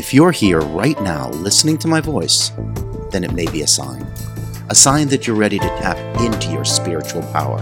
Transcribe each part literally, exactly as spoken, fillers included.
If you're here right now listening to my voice, then it may be a sign. A sign that you're ready to tap into your spiritual power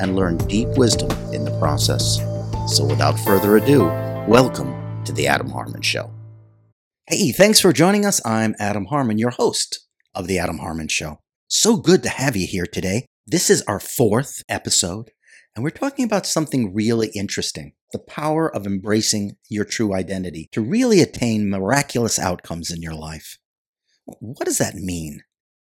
and learn deep wisdom in the process. So without further ado, welcome to The Adam Harmon Show. Hey, thanks for joining us. I'm Adam Harmon, your host of The Adam Harmon Show. So good to have you here today. This is our fourth episode, and we're talking about something really interesting. The power of embracing your true identity to really attain miraculous outcomes in your life. What does that mean?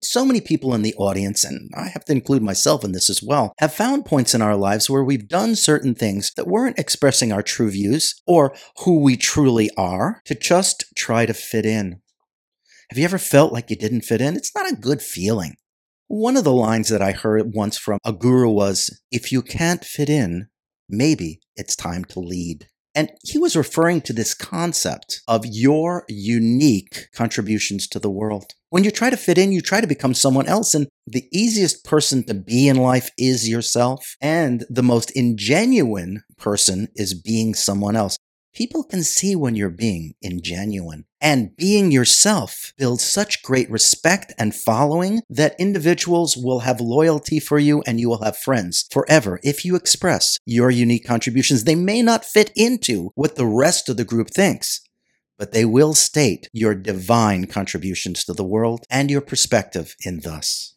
So many people in the audience, and I have to include myself in this as well, have found points in our lives where we've done certain things that weren't expressing our true views or who we truly are to just try to fit in. Have you ever felt like you didn't fit in? It's not a good feeling. One of the lines that I heard once from a guru was, "If you can't fit in, maybe it's time to lead." And he was referring to this concept of your unique contributions to the world. When you try to fit in, you try to become someone else, and the easiest person to be in life is yourself, and the most ingenuine person is being someone else. People can see when you're being ingenuine. And being yourself builds such great respect and following that individuals will have loyalty for you and you will have friends forever if you express your unique contributions. They may not fit into what the rest of the group thinks, but they will state your divine contributions to the world and your perspective in thus.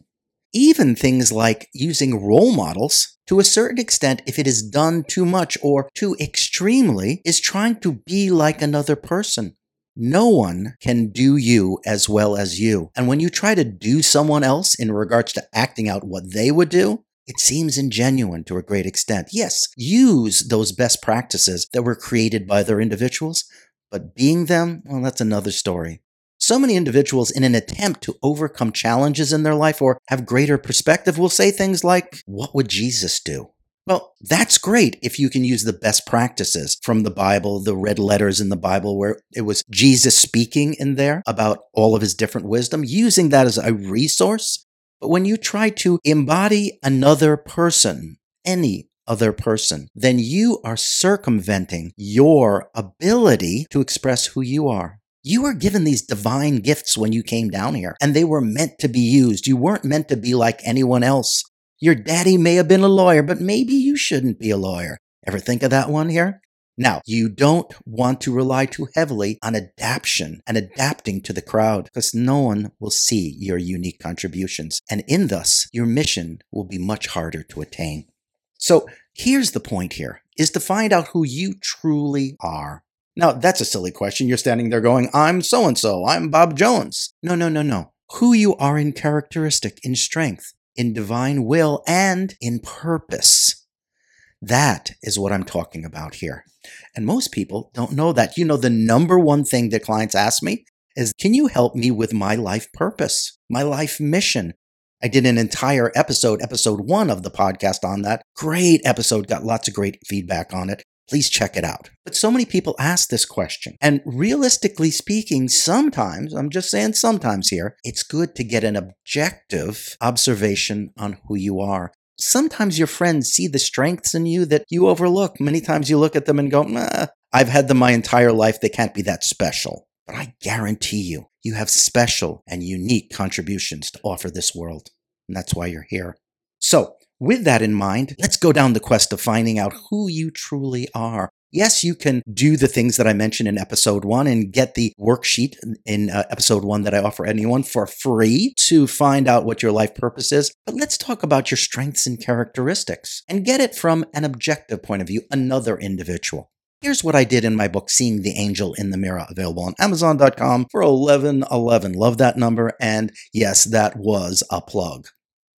Even things like using role models, to a certain extent, if it is done too much or too extremely, is trying to be like another person. No one can do you as well as you. And when you try to do someone else in regards to acting out what they would do, it seems ingenuine to a great extent. Yes, use those best practices that were created by other individuals, but being them, well, that's another story. So many individuals, in an attempt to overcome challenges in their life or have greater perspective, will say things like, "What would Jesus do?" Well, that's great if you can use the best practices from the Bible, the red letters in the Bible where it was Jesus speaking in there about all of his different wisdom, using that as a resource. But when you try to embody another person, any other person, then you are circumventing your ability to express who you are. You were given these divine gifts when you came down here, and they were meant to be used. You weren't meant to be like anyone else. Your daddy may have been a lawyer, but maybe you shouldn't be a lawyer. Ever think of that one here? Now, you don't want to rely too heavily on adaption and adapting to the crowd, because no one will see your unique contributions. And in thus, your mission will be much harder to attain. So here's the point here, is to find out who you truly are. Now, that's a silly question. You're standing there going, "I'm so-and-so, I'm Bob Jones." No, no, no, no. Who you are in characteristic, in strength, in divine will, and in purpose. That is what I'm talking about here. And most people don't know that. You know, the number one thing that clients ask me is, "Can you help me with my life purpose, my life mission?" I did an entire episode, episode one of the podcast on that. Great episode, got lots of great feedback on it. Please check it out. But so many people ask this question. And realistically speaking, sometimes, I'm just saying sometimes here, it's good to get an objective observation on who you are. Sometimes your friends see the strengths in you that you overlook. Many times you look at them and go, nah, I've had them my entire life. They can't be that special. But I guarantee you, you have special and unique contributions to offer this world. And that's why you're here. So, with that in mind, let's go down the quest of finding out who you truly are. Yes, you can do the things that I mentioned in episode one and get the worksheet in uh, episode one that I offer anyone for free to find out what your life purpose is. But let's talk about your strengths and characteristics and get it from an objective point of view, another individual. Here's what I did in my book, Seeing the Angel in the Mirror, available on amazon dot com for eleven eleven. Love that number. And yes, that was a plug.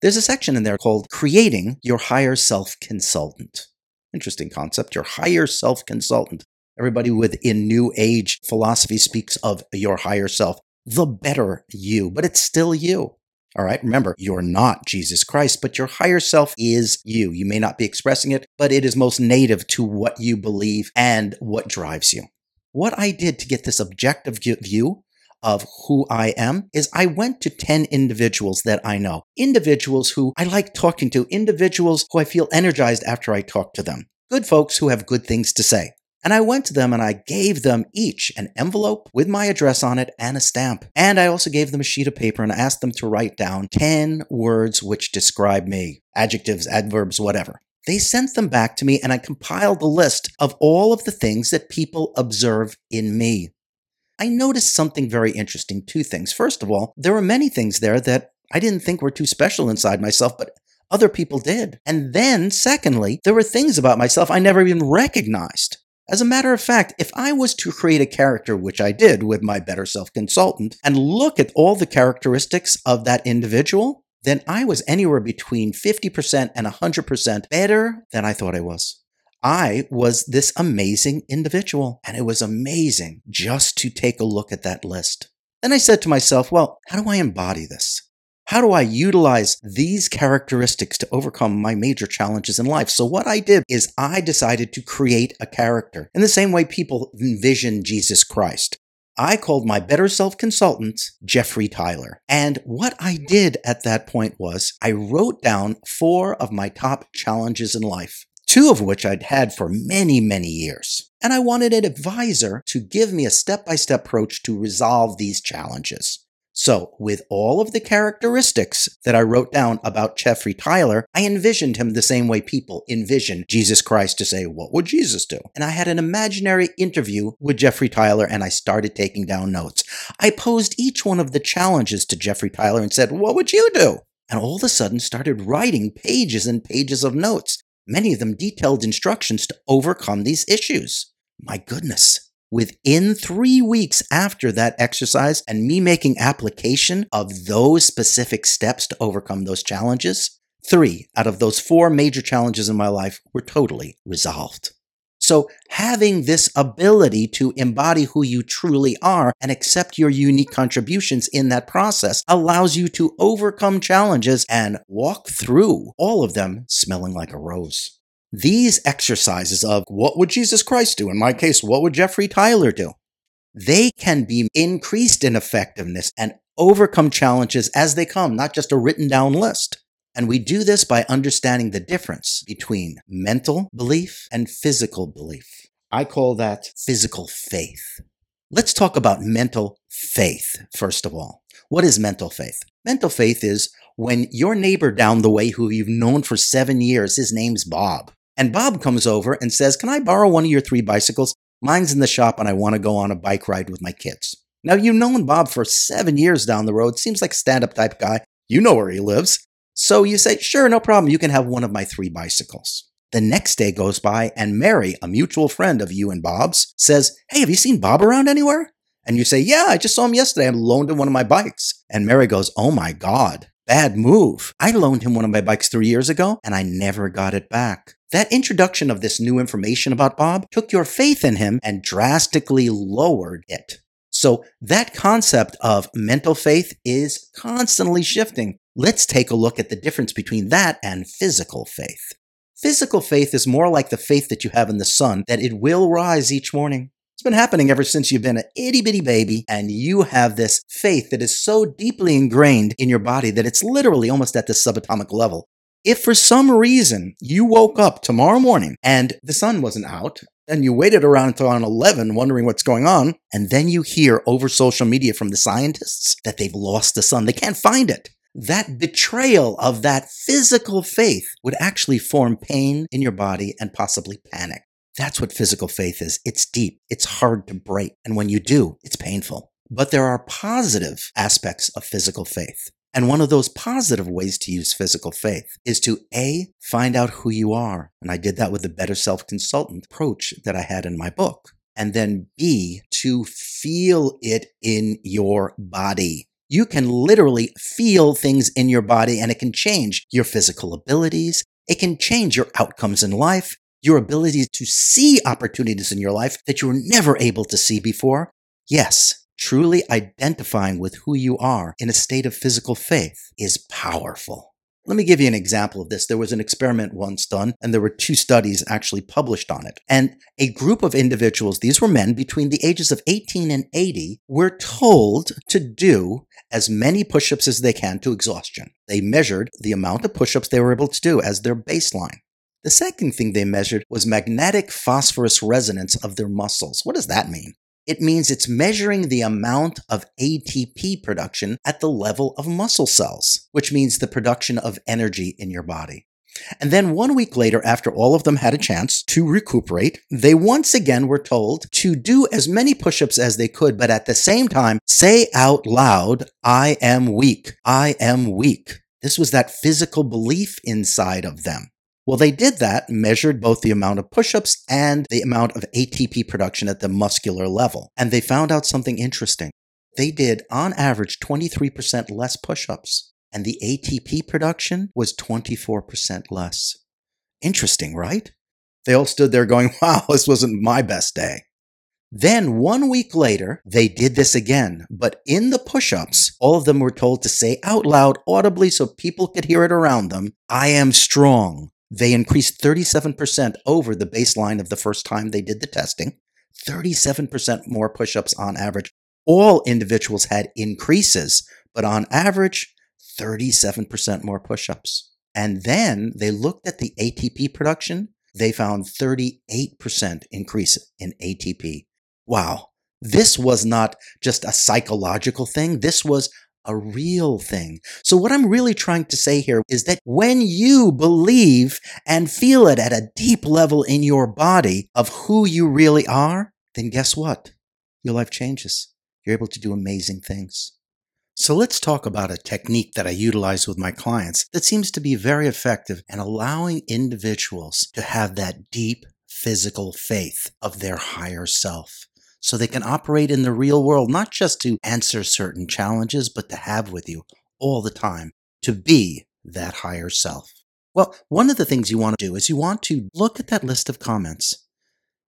There's a section in there called Creating Your Higher Self Consultant. Interesting concept, your higher self consultant. Everybody within New Age philosophy speaks of your higher self, the better you, but it's still you. All right, remember, you're not Jesus Christ, but your higher self is you. You may not be expressing it, but it is most native to what you believe and what drives you. What I did to get this objective view of who I am is I went to ten individuals that I know, individuals who I like talking to, individuals who I feel energized after I talk to them, good folks who have good things to say. And I went to them and I gave them each an envelope with my address on it and a stamp. And I also gave them a sheet of paper and asked them to write down ten words which describe me. Adjectives, adverbs, whatever. They sent them back to me and I compiled the list of all of the things that people observe in me. I noticed something very interesting, two things. First of all, there were many things there that I didn't think were too special inside myself, but other people did. And then, secondly, there were things about myself I never even recognized. As a matter of fact, if I was to create a character, which I did with my Better Self Consultant, and look at all the characteristics of that individual, then I was anywhere between fifty percent and one hundred percent better than I thought I was. I was this amazing individual, and it was amazing just to take a look at that list. Then I said to myself, well, how do I embody this? How do I utilize these characteristics to overcome my major challenges in life? So what I did is I decided to create a character in the same way people envision Jesus Christ. I called my Better Self Consultant Jeffrey Tyler. And what I did at that point was I wrote down four of my top challenges in life, two of which I'd had for many, many years. And I wanted an advisor to give me a step-by-step approach to resolve these challenges. So with all of the characteristics that I wrote down about Jeffrey Tyler, I envisioned him the same way people envision Jesus Christ to say, what would Jesus do? And I had an imaginary interview with Jeffrey Tyler and I started taking down notes. I posed each one of the challenges to Jeffrey Tyler and said, what would you do? And all of a sudden started writing pages and pages of notes, many of them detailed instructions to overcome these issues. My goodness. Within three weeks after that exercise and me making application of those specific steps to overcome those challenges, three out of those four major challenges in my life were totally resolved. So having this ability to embody who you truly are and accept your unique contributions in that process allows you to overcome challenges and walk through all of them smelling like a rose. These exercises of what would Jesus Christ do? In my case, what would Jeffrey Tyler do? They can be increased in effectiveness and overcome challenges as they come, not just a written down list. And we do this by understanding the difference between mental belief and physical belief. I call that physical faith. Let's talk about mental faith, first of all. What is mental faith? Mental faith is when your neighbor down the way who you've known for seven years, his name's Bob. And Bob comes over and says, can I borrow one of your three bicycles? Mine's in the shop and I want to go on a bike ride with my kids. Now, you've known Bob for seven years down the road. Seems like a stand-up type guy. You know where he lives. So you say, sure, no problem. You can have one of my three bicycles. The next day goes by and Mary, a mutual friend of you and Bob's, says, hey, have you seen Bob around anywhere? And you say, yeah, I just saw him yesterday. I loaned him one of my bikes. And Mary goes, oh my God, bad move. I loaned him one of my bikes three years ago and I never got it back. That introduction of this new information about Bob took your faith in him and drastically lowered it. So that concept of mental faith is constantly shifting. Let's take a look at the difference between that and physical faith. Physical faith is more like the faith that you have in the sun, that it will rise each morning. It's been happening ever since you've been an itty-bitty baby, and you have this faith that is so deeply ingrained in your body that it's literally almost at the subatomic level. If for some reason you woke up tomorrow morning and the sun wasn't out, and you waited around until eleven wondering what's going on, and then you hear over social media from the scientists that they've lost the sun, they can't find it. That betrayal of that physical faith would actually form pain in your body and possibly panic. That's what physical faith is. It's deep. It's hard to break. And when you do, it's painful. But there are positive aspects of physical faith. And one of those positive ways to use physical faith is to A, find out who you are. And I did that with the Better Self Consultant approach that I had in my book. And then B, to feel it in your body. You can literally feel things in your body and it can change your physical abilities. It can change your outcomes in life, your ability to see opportunities in your life that you were never able to see before. Yes, truly identifying with who you are in a state of physical faith is powerful. Let me give you an example of this. There was an experiment once done, and there were two studies actually published on it. And a group of individuals, these were men between the ages of eighteen and eighty, were told to do as many push-ups as they can to exhaustion. They measured the amount of push-ups they were able to do as their baseline. The second thing they measured was magnetic phosphorus resonance of their muscles. What does that mean? It means it's measuring the amount of A T P production at the level of muscle cells, which means the production of energy in your body. And then one week later, after all of them had a chance to recuperate, they once again were told to do as many push-ups as they could, but at the same time, say out loud, "I am weak. I am weak." This was that physical belief inside of them. Well, they did that, measured both the amount of push-ups and the amount of A T P production at the muscular level. And they found out something interesting. They did, on average, twenty-three percent less push-ups. And the A T P production was twenty-four percent less. Interesting, right? They all stood there going, wow, this wasn't my best day. Then one week later, they did this again. But in the push-ups, all of them were told to say out loud, audibly, so people could hear it around them, "I am strong." They increased thirty-seven percent over the baseline of the first time they did the testing. thirty-seven percent more push-ups on average. All individuals had increases, but on average, thirty-seven percent more push-ups. And then they looked at the A T P production. They found thirty-eight percent increase in A T P. Wow. This was not just a psychological thing. This was a real thing. So what I'm really trying to say here is that when you believe and feel it at a deep level in your body of who you really are, then guess what? Your life changes. You're able to do amazing things. So let's talk about a technique that I utilize with my clients that seems to be very effective in allowing individuals to have that deep physical faith of their higher self so they can operate in the real world, not just to answer certain challenges, but to have with you all the time, to be that higher self. Well, one of the things you want to do is you want to look at that list of comments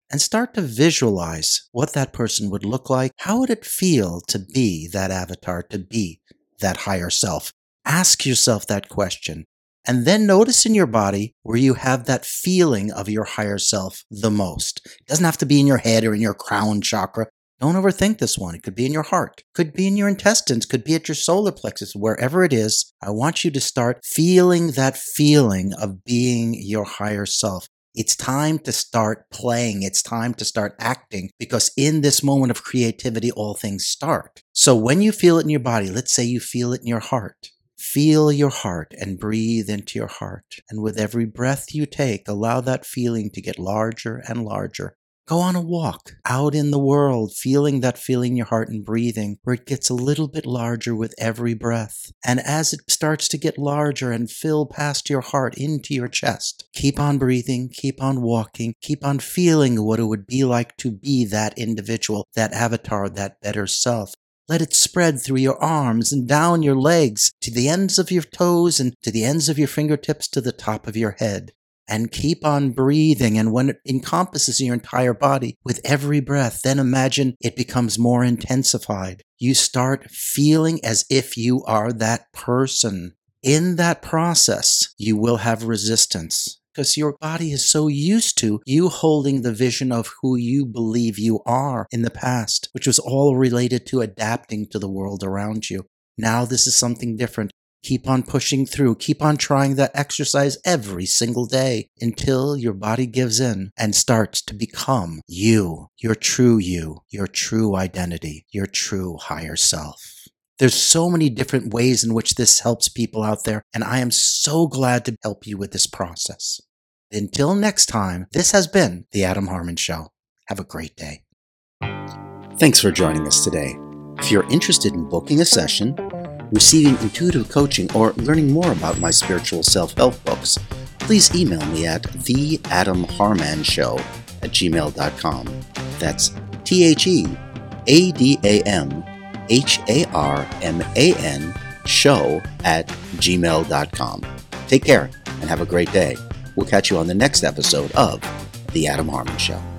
and start to visualize what that person would look like. How would it feel to be that avatar, to be that higher self? Ask yourself that question. And then notice in your body where you have that feeling of your higher self the most. It doesn't have to be in your head or in your crown chakra. Don't overthink this one. It could be in your heart, could be in your intestines, could be at your solar plexus, wherever it is. I want you to start feeling that feeling of being your higher self. It's time to start playing. It's time to start acting, because in this moment of creativity, all things start. So when you feel it in your body, let's say you feel it in your heart, feel your heart and breathe into your heart. And with every breath you take, allow that feeling to get larger and larger. Go on a walk out in the world, feeling that feeling in your heart and breathing, where it gets a little bit larger with every breath. And as it starts to get larger and fill past your heart into your chest, keep on breathing, keep on walking, keep on feeling what it would be like to be that individual, that avatar, that better self. Let it spread through your arms and down your legs, to the ends of your toes and to the ends of your fingertips, to the top of your head. And keep on breathing. And when it encompasses your entire body with every breath, then imagine it becomes more intensified. You start feeling as if you are that person. In that process, you will have resistance, because your body is so used to you holding the vision of who you believe you are in the past, which was all related to adapting to the world around you. Now this is something different. Keep on pushing through. Keep on trying that exercise every single day until your body gives in and starts to become you, your true you, your true identity, your true higher self. There's so many different ways in which this helps people out there, and I am so glad to help you with this process. Until next time, this has been The Adam Harmon Show. Have a great day. Thanks for joining us today. If you're interested in booking a session, receiving intuitive coaching, or learning more about my spiritual self-help books, please email me at the adam harman show at gmail dot com. That's T H E A D A M H A R M A N show at gmail dot com. Take care and have a great day. We'll catch you on the next episode of The Adam Harmon Show.